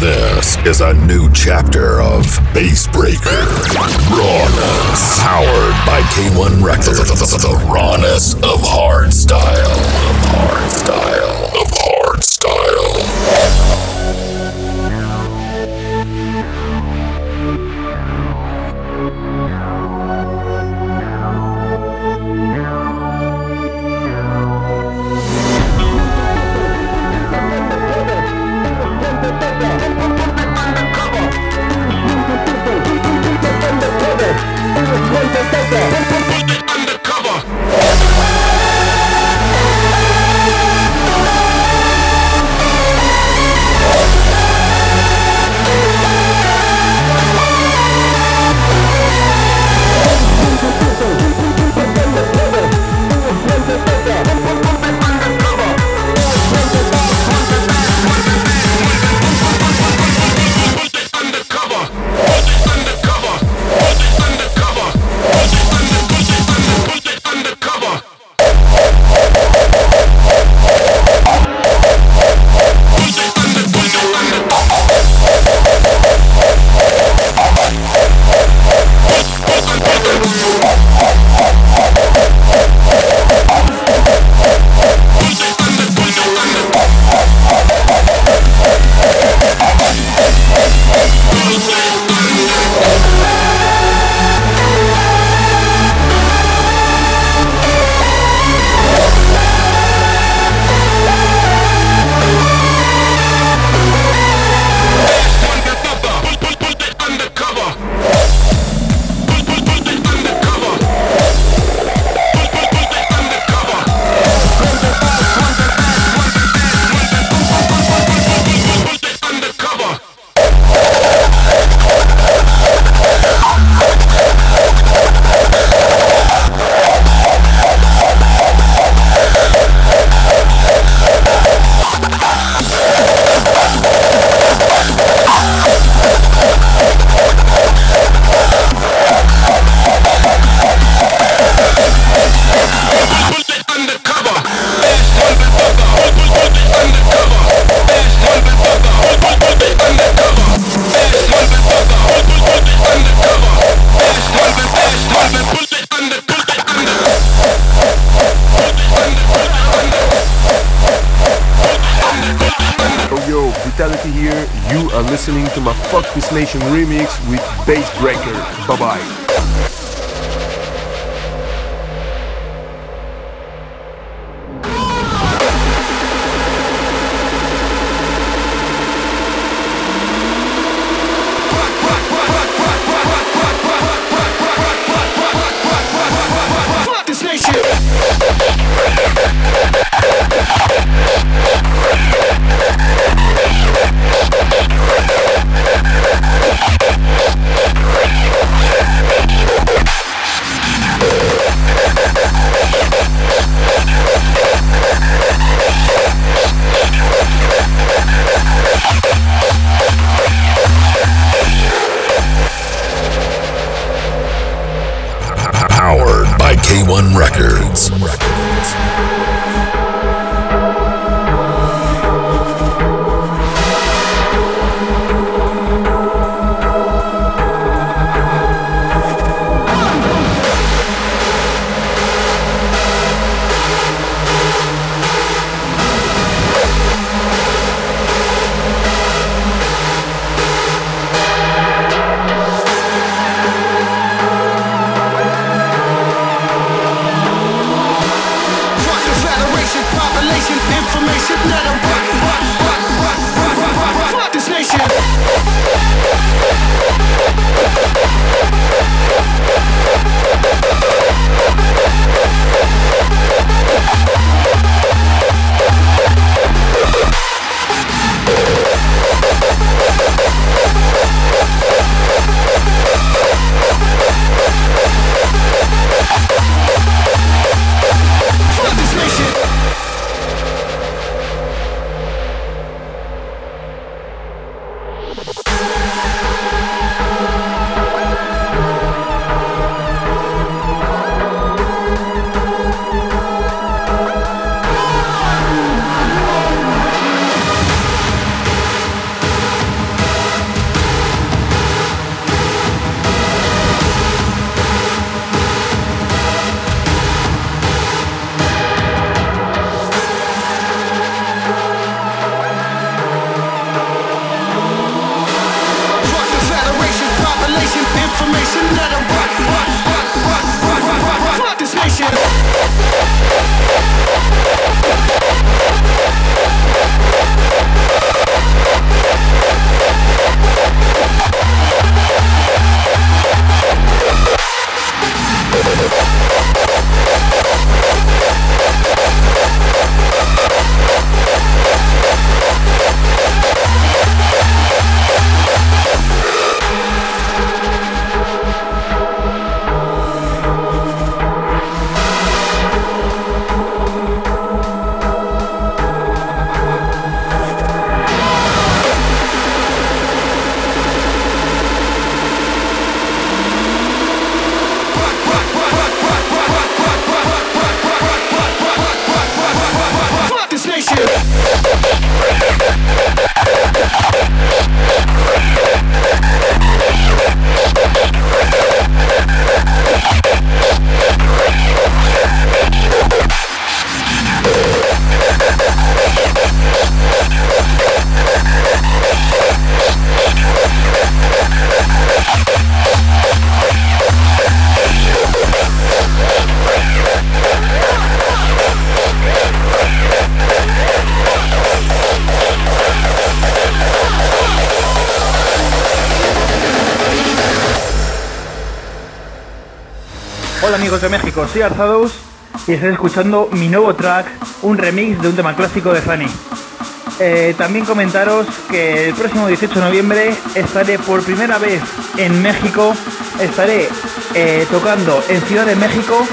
This is a new chapter of Bass Breaker. Rawness. Powered by K1 Recordz. The rawness of Hardstyle. Listening to my Fuck This Nation remix with Bass Breaker. Bye bye. K1 Recordz. Hola amigos de México, soy Arzadous y estáis escuchando mi nuevo track, un remix de un tema clásico de Fanny. También comentaros que el próximo 18 de noviembre estaré por primera vez en México, estaré tocando en Ciudad de México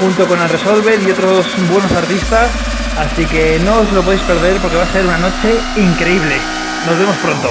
junto con Unresolved y otros buenos artistas, así que no os lo podéis perder porque va a ser una noche increíble. Nos vemos pronto.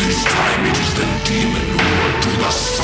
This time it is the demon who will do the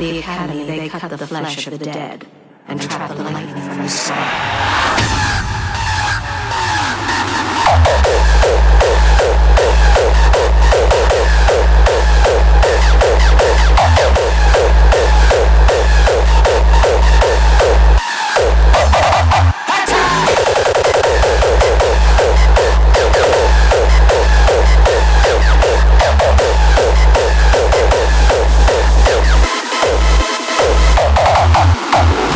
At the Academy, they cut the flesh of the dead and trap the lightning from the sky.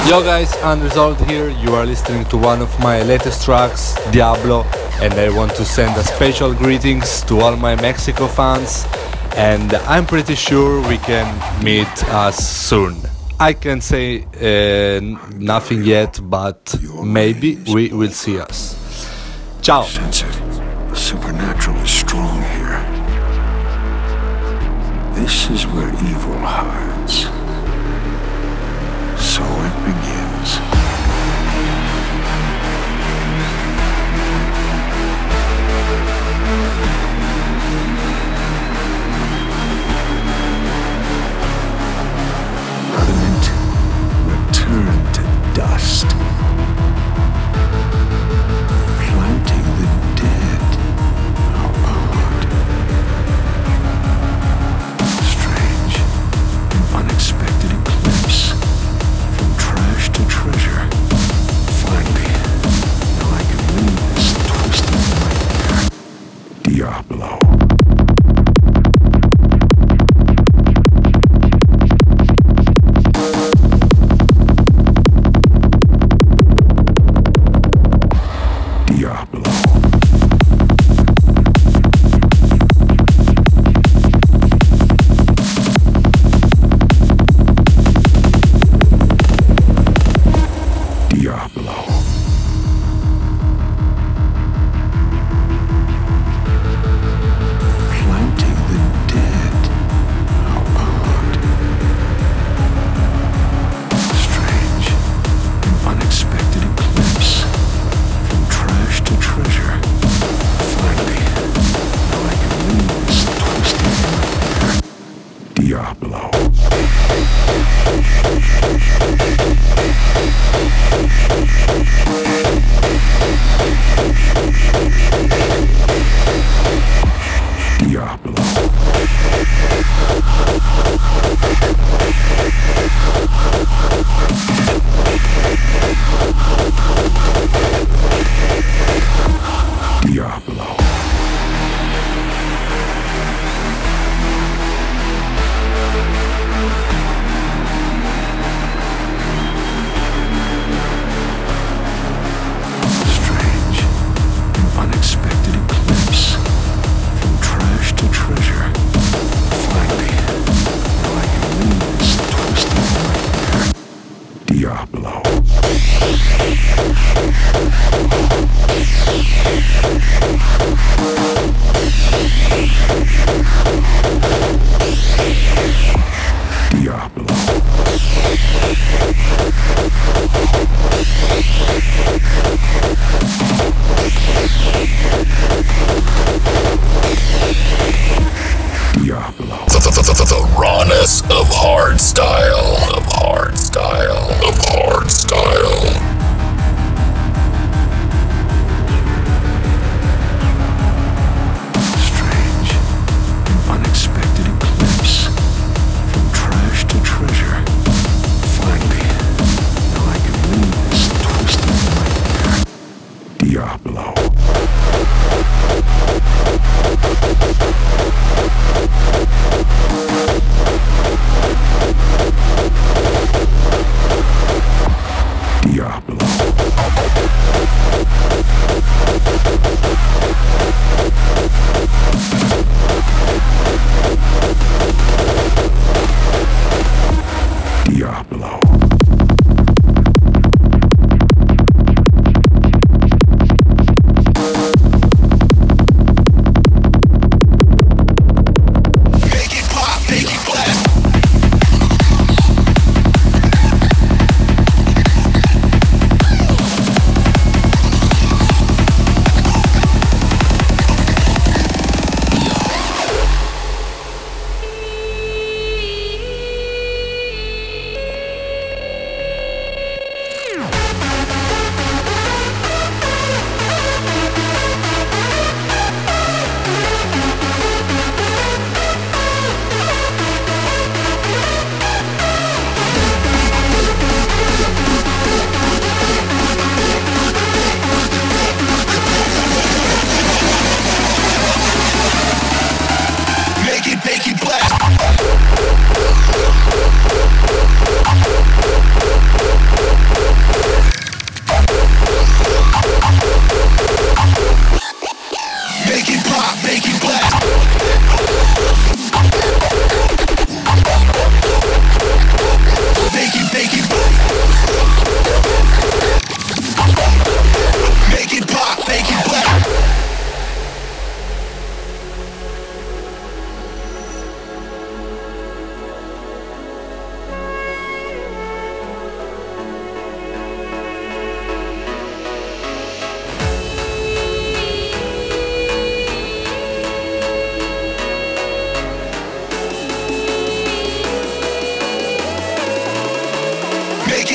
Yo guys, Unresolved here. You are listening to one of my latest tracks, Diablo, and I want to send a special greetings to all my Mexico fans, and I'm pretty sure we can meet us soon. I can say nothing yet, but maybe we will see us. Ciao! Sense it. The supernatural is strong here. This is where evil hides. So it begins.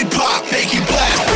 it pop, make it blast.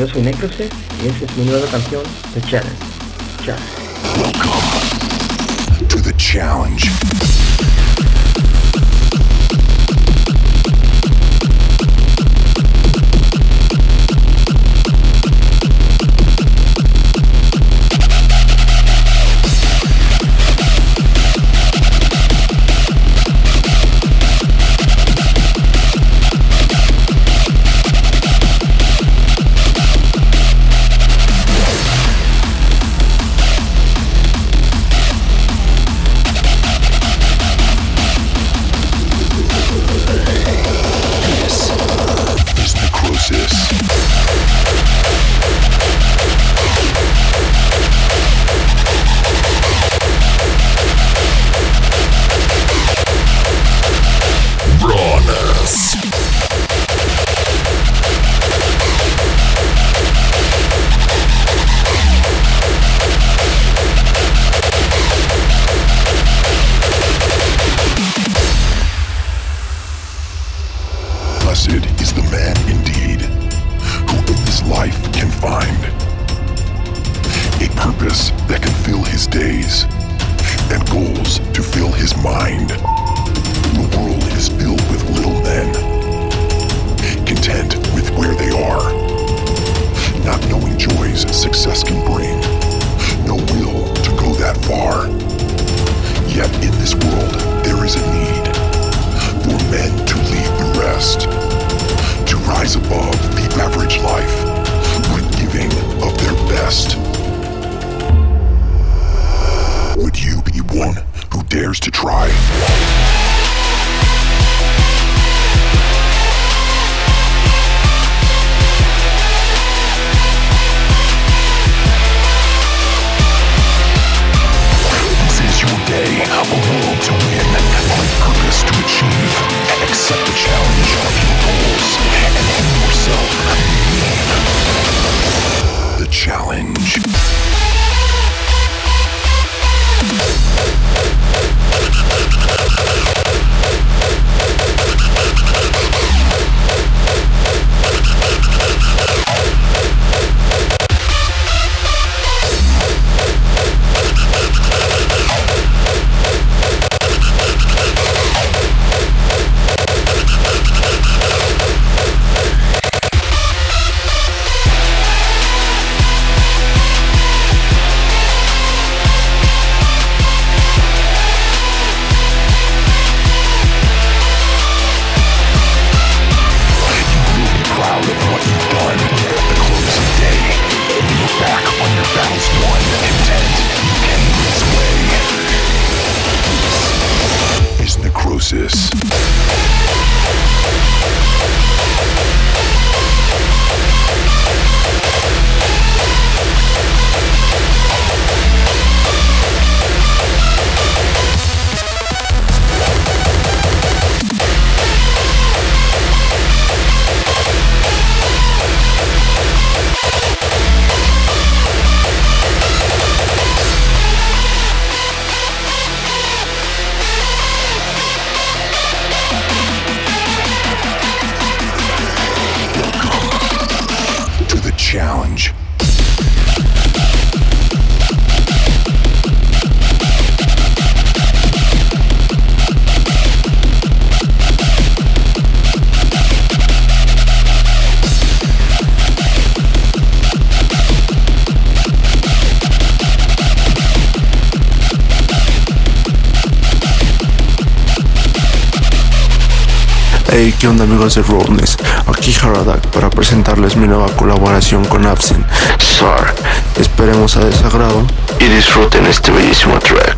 Yo soy Necrosis y esta es mi nueva canción, The Challenge. Chao. Welcome to The Challenge. Necrosis. Challenge. Hey, ¿qué onda amigos de Rawness? Aquí Haaradak para presentarles mi nueva colaboración con ABS3NT, Sar. Esperemos a desagrado y disfruten este bellísimo track.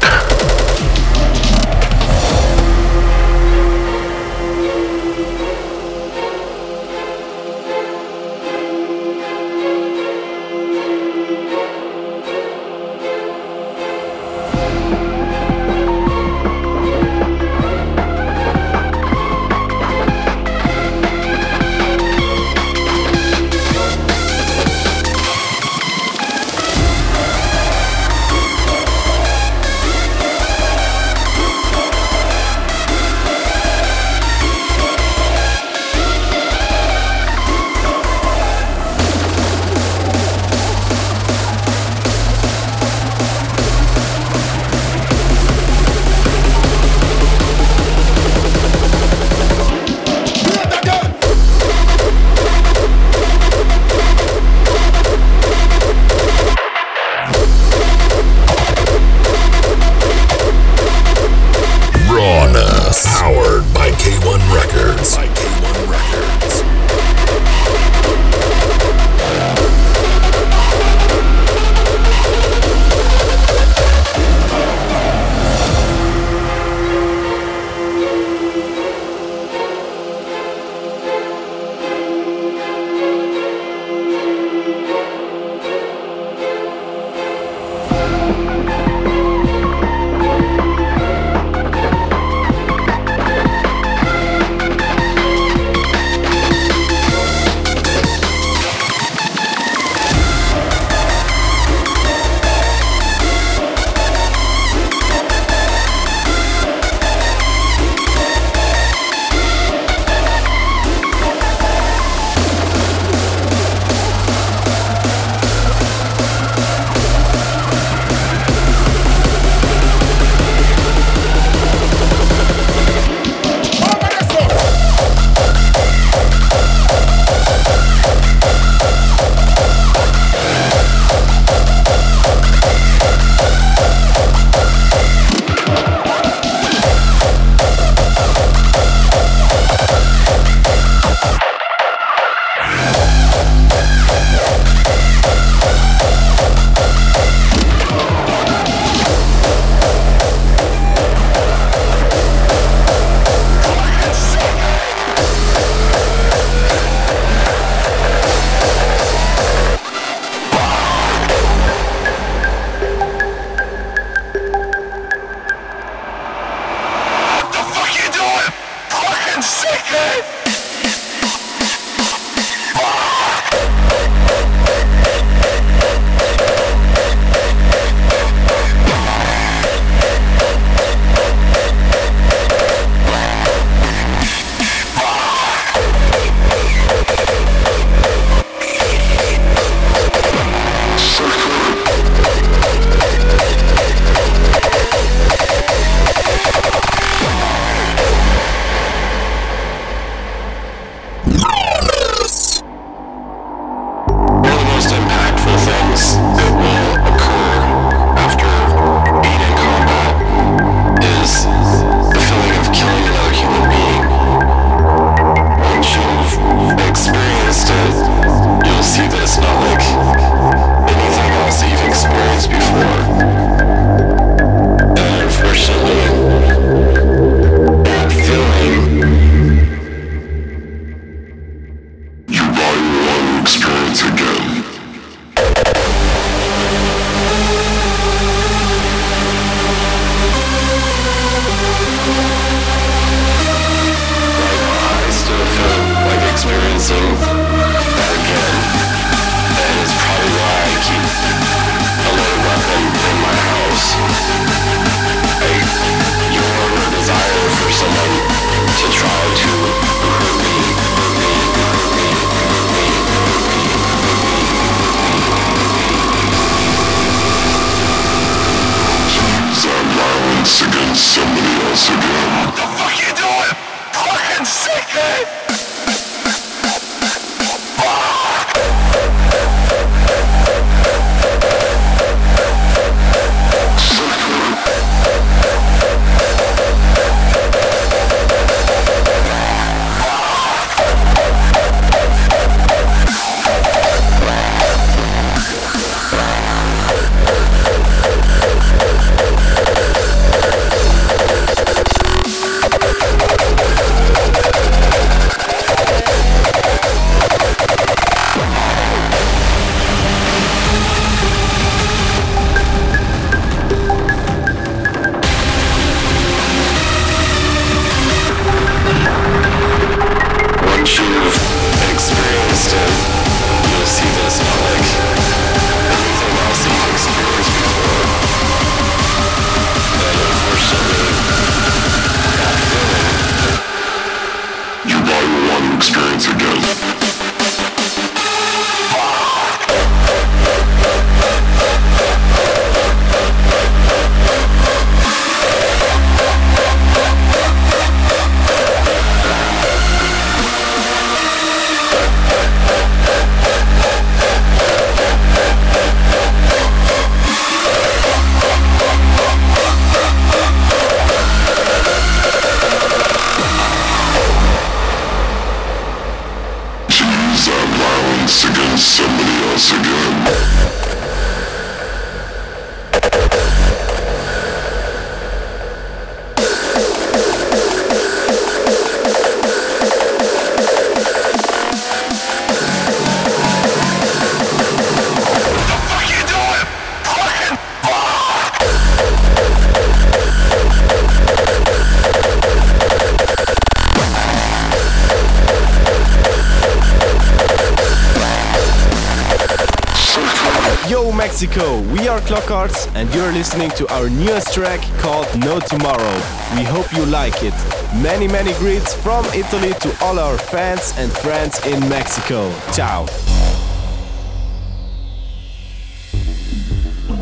Yo Mexico, we are Clockartz and you're listening to our newest track called No Tomorrow. We hope you like it. Many greets from Italy to all our fans and friends in Mexico. Ciao.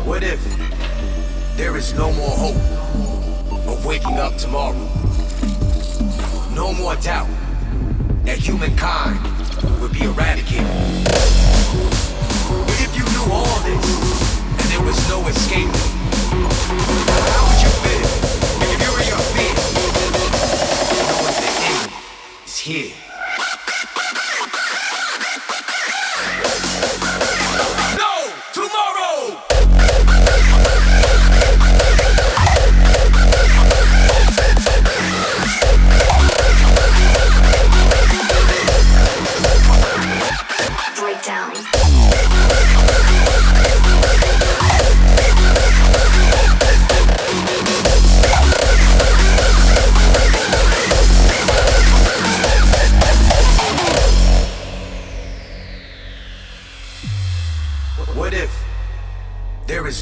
What if there is no more hope of waking up tomorrow? No more doubt that humankind would be eradicated. All this, and there was no escape. How would you feel if you were your feet? Knowing the end is here.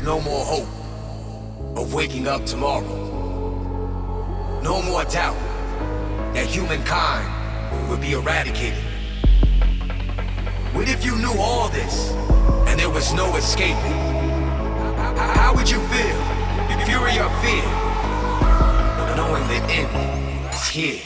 No more hope of waking up tomorrow. No more doubt that humankind would be eradicated. What if you knew all this and there was no escaping? How would you feel if you were your fear, knowing the end is here?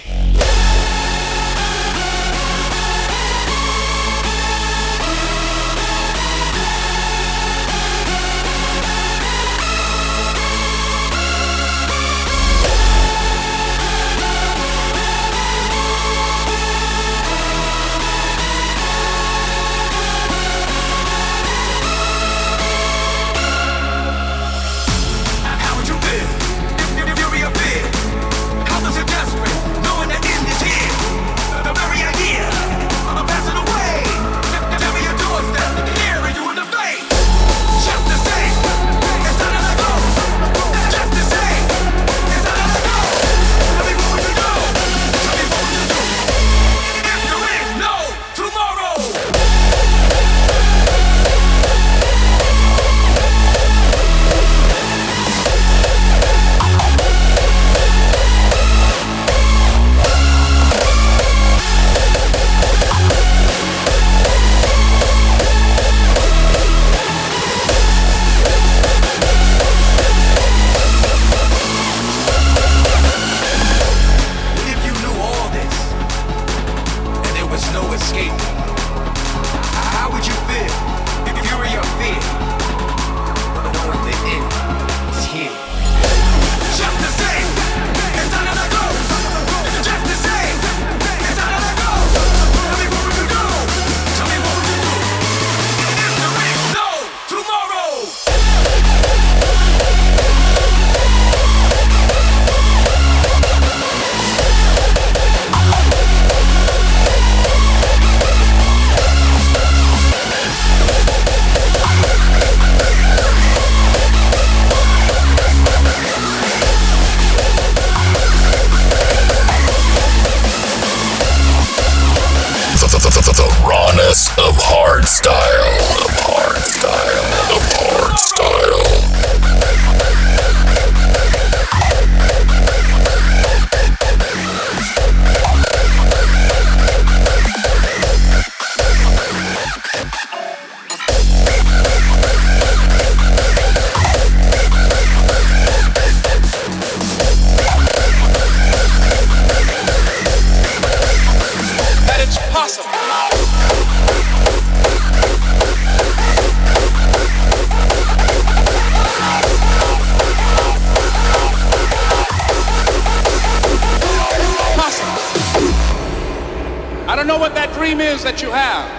That you have,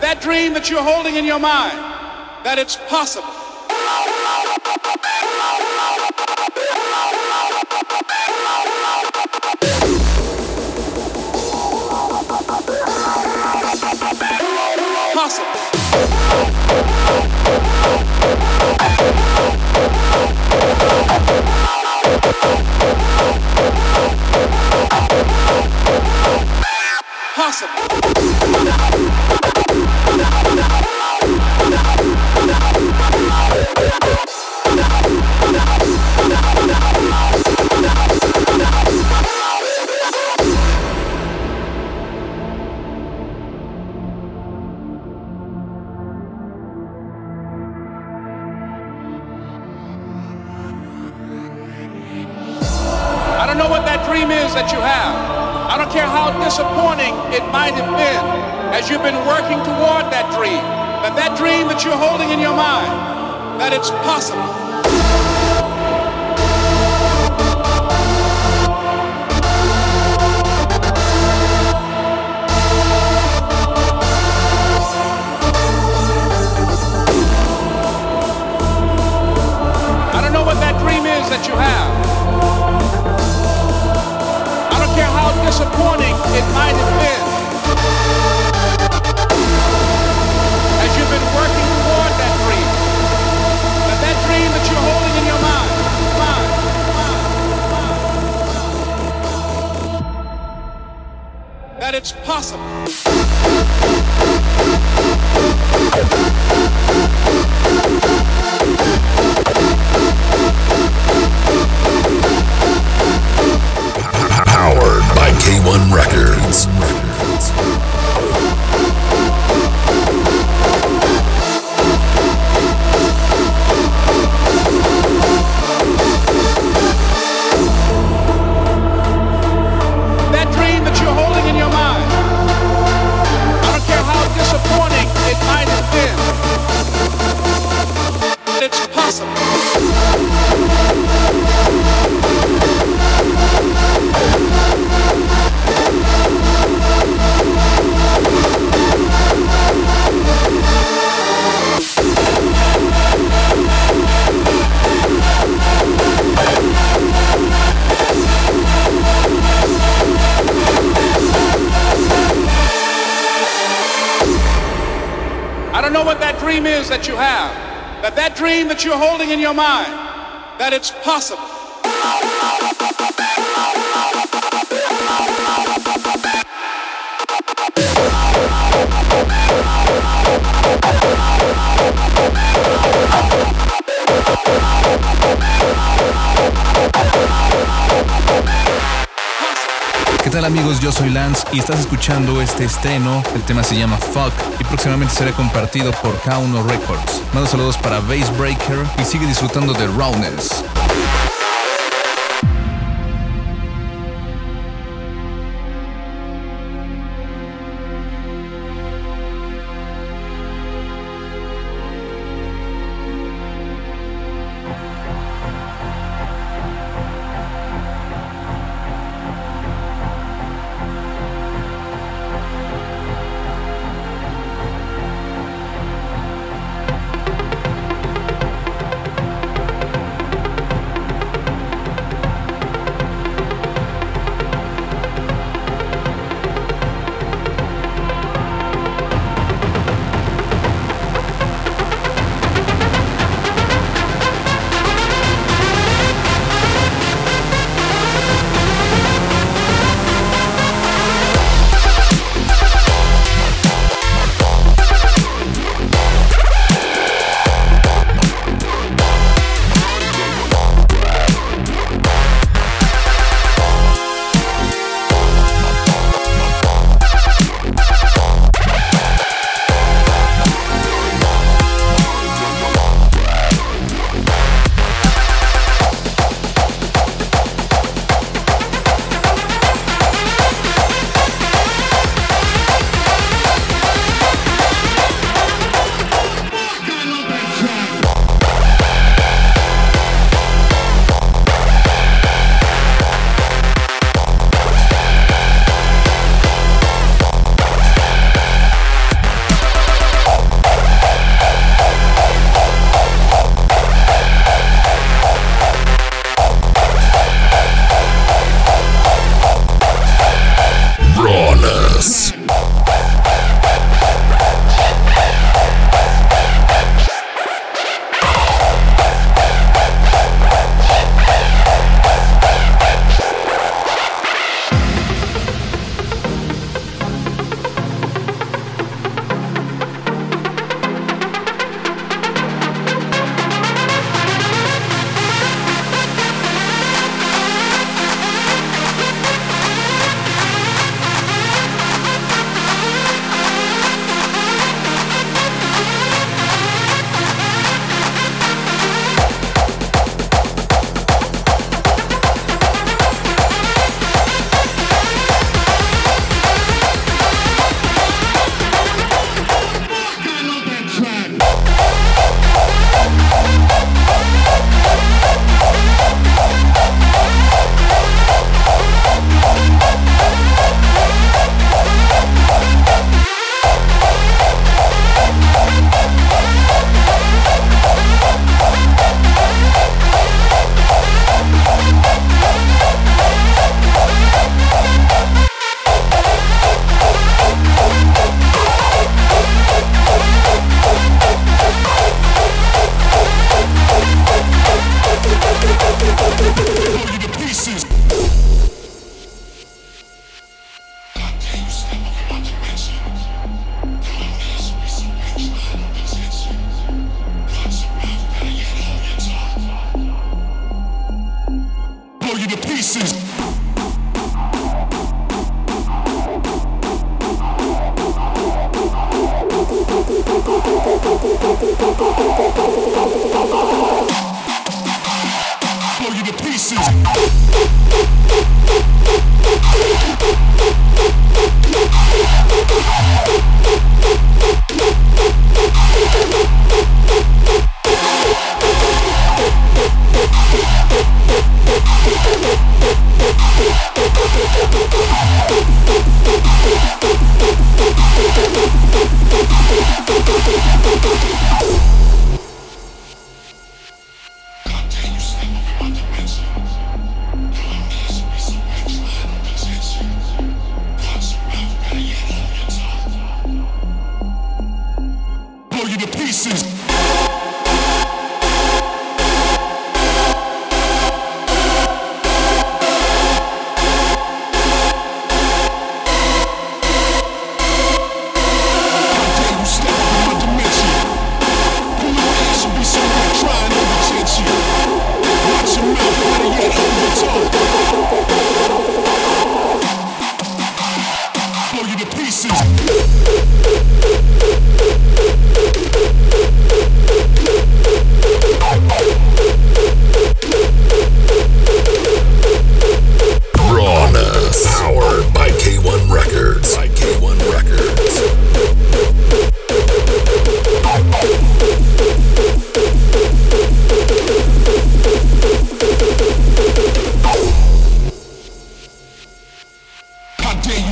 that dream that you're holding in your mind, that it's possible. Possible. have. I don't care how disappointing it might have been as you've been working toward that dream, but that dream that you're holding in your mind, that it's possible. That you have. I don't care how disappointing it might have been as you've been working toward that dream, but that dream that you're holding in your mind, that it's possible. Powered by K1 Recordz. That dream that you're holding in your mind, I don't care how disappointing it might have been, but it's possible. I don't know what that dream is that you have, but that dream that you're holding in your mind, that it's possible. ¿Qué tal amigos? Yo soy Lance y estás escuchando este estreno. El tema se llama Fuck y próximamente será compartido por K1 Recordz. Mando saludos para Bass Breaker y sigue disfrutando de Rawness.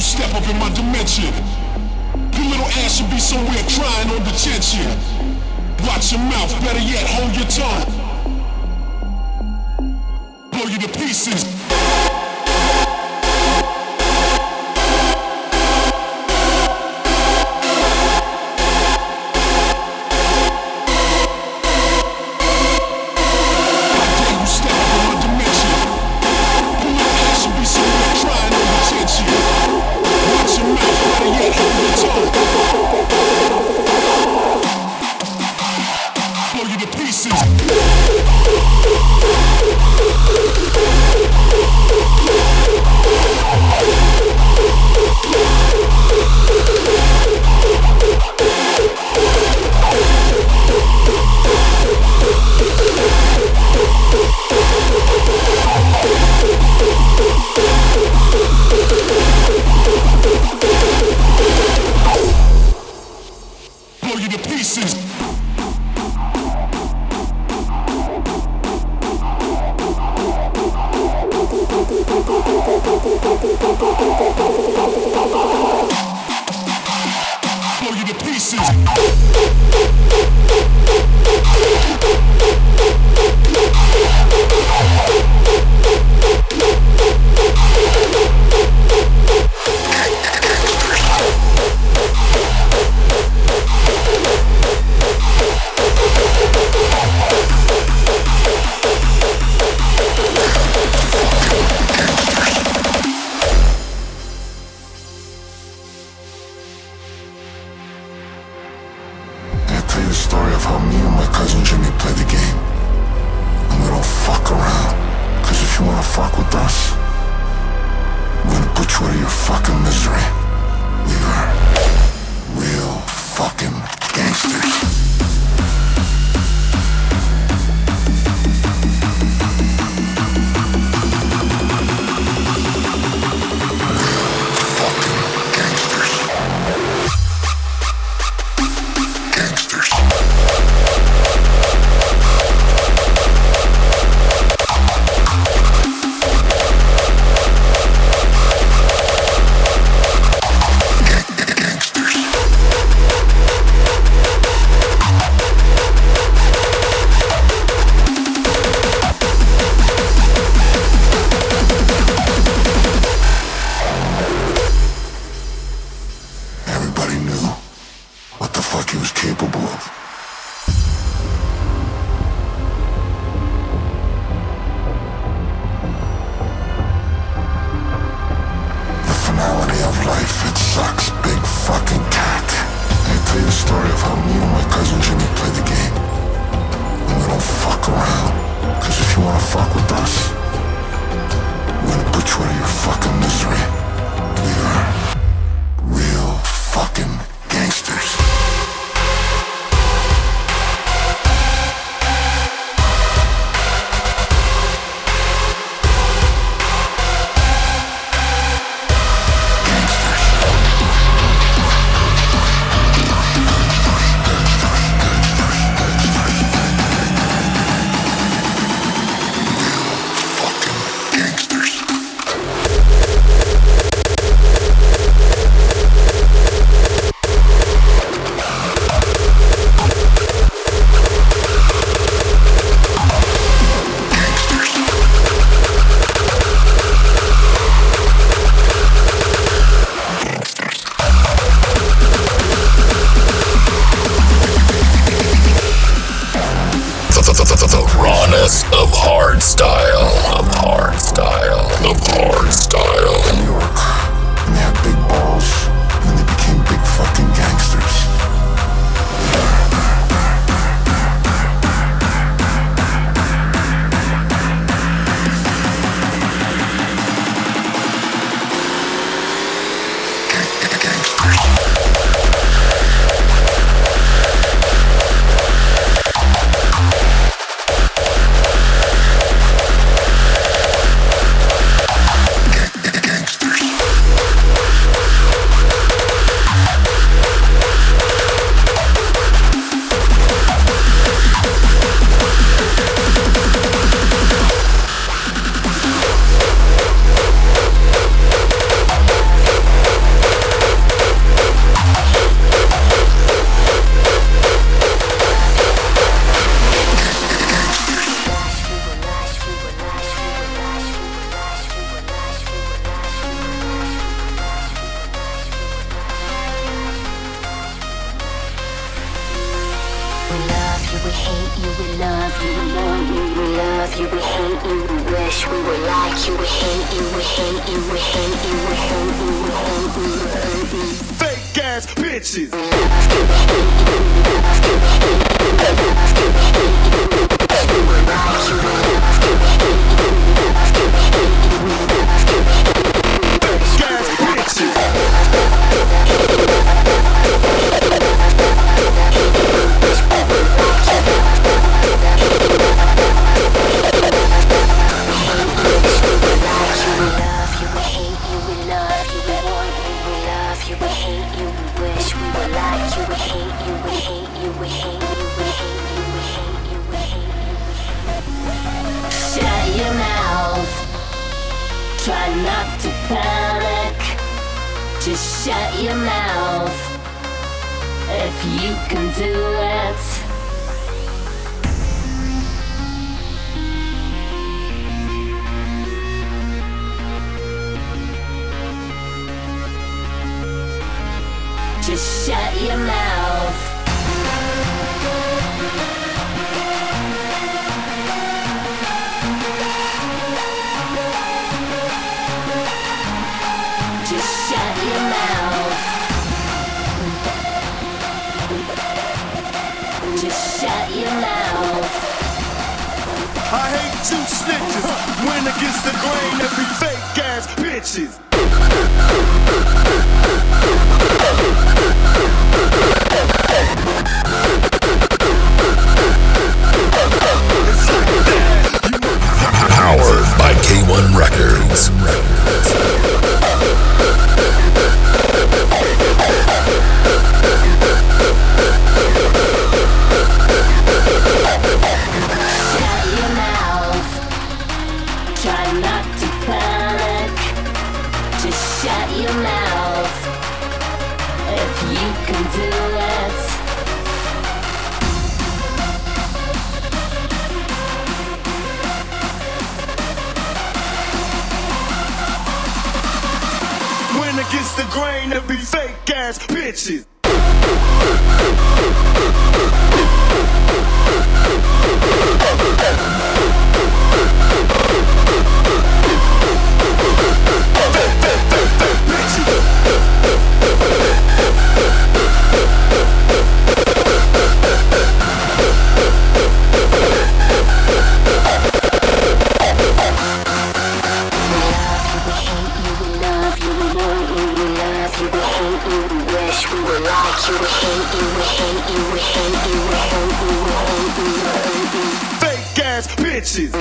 you step up in my dimension. Your little ass should be somewhere trying on detention. Watch your mouth, better yet, hold your tongue. Blow you to pieces. you, we love you, we love you, we love you, we hate you, we wish we were like you, we hate you, we hate you, we hate you, we hate you, we hate you, we hate you, fake ass bitches. Fake ass bitches. Shut your mouth. Try not to panic. Just shut your mouth. If you can do it. Just shut your mouth. I hate you snitches, went against the grain and be fake ass bitches. Powered by K1 Recordz. Against the grain and be fake ass bitches. Fake ass bitches.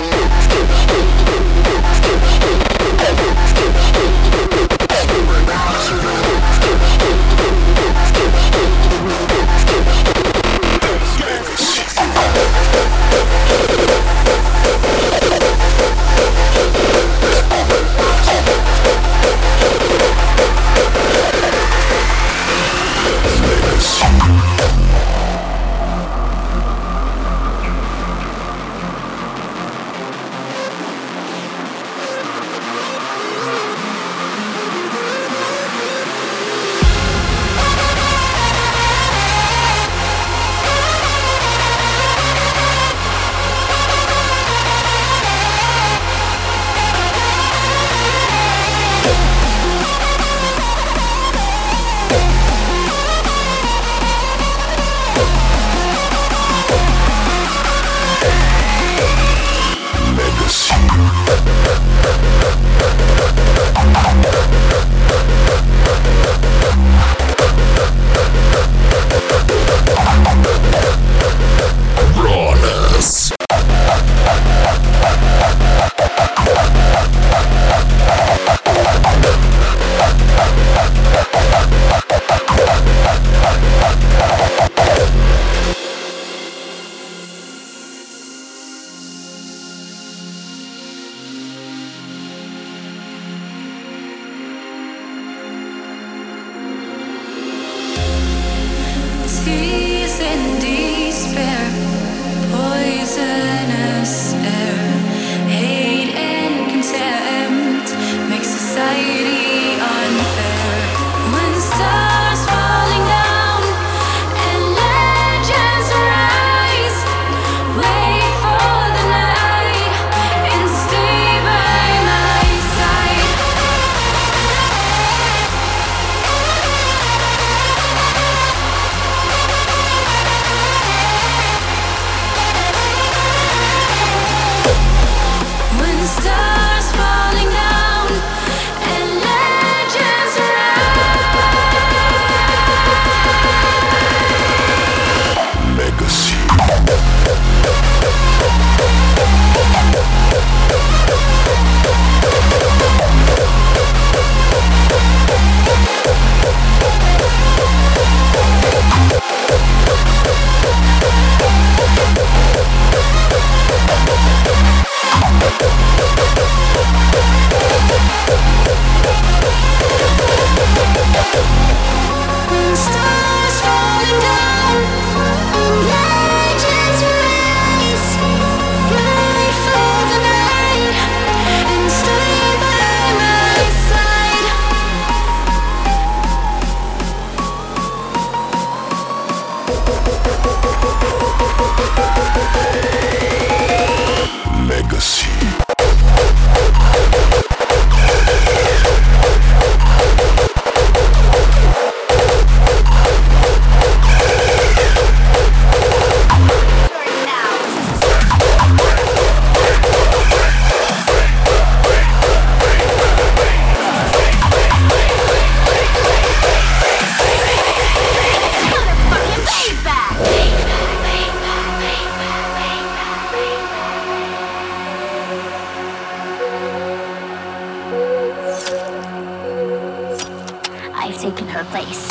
I've taken her place.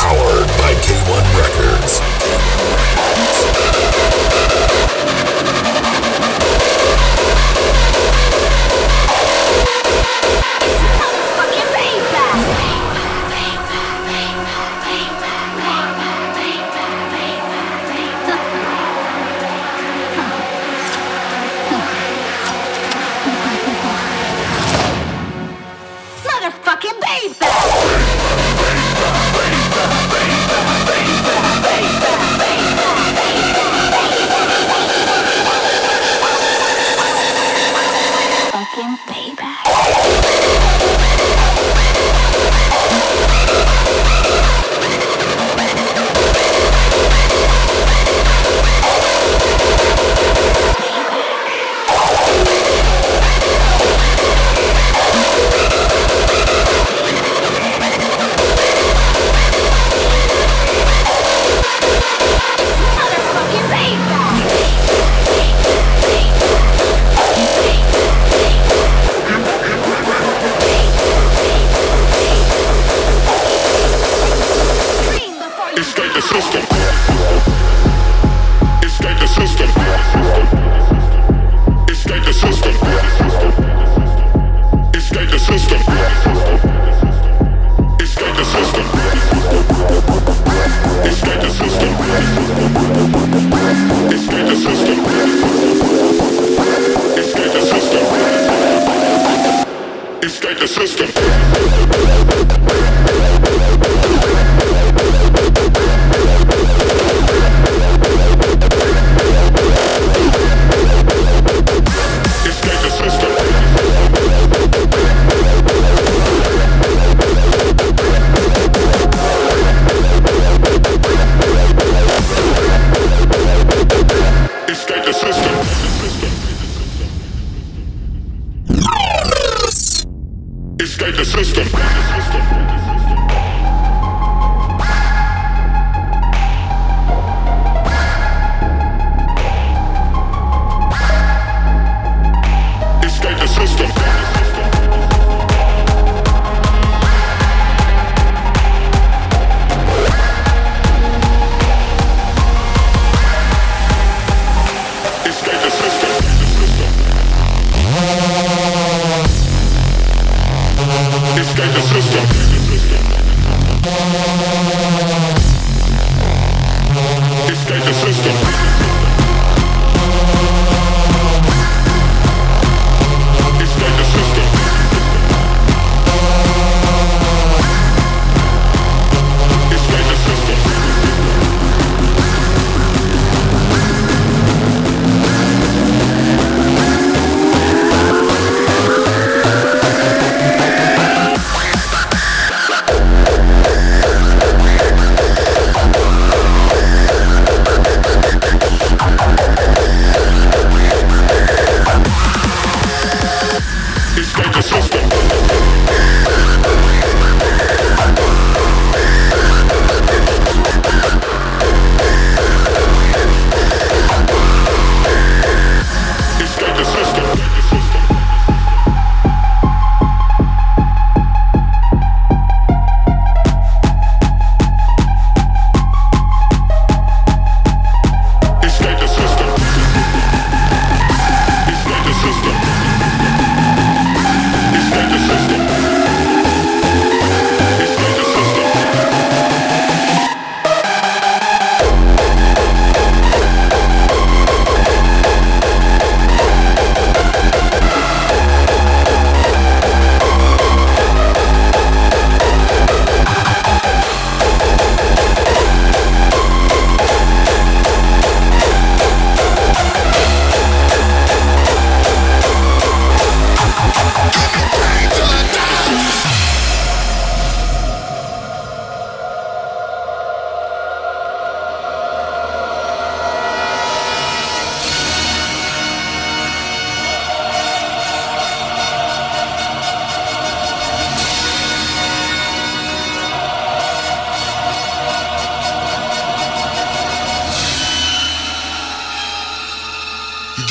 Powered by K1 Recordz. Motherfucking baby!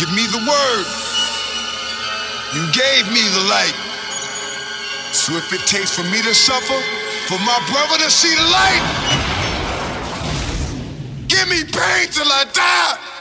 Give me the word. You gave me the light. So if it takes for me to suffer, for my brother to see the light, give me pain till I die.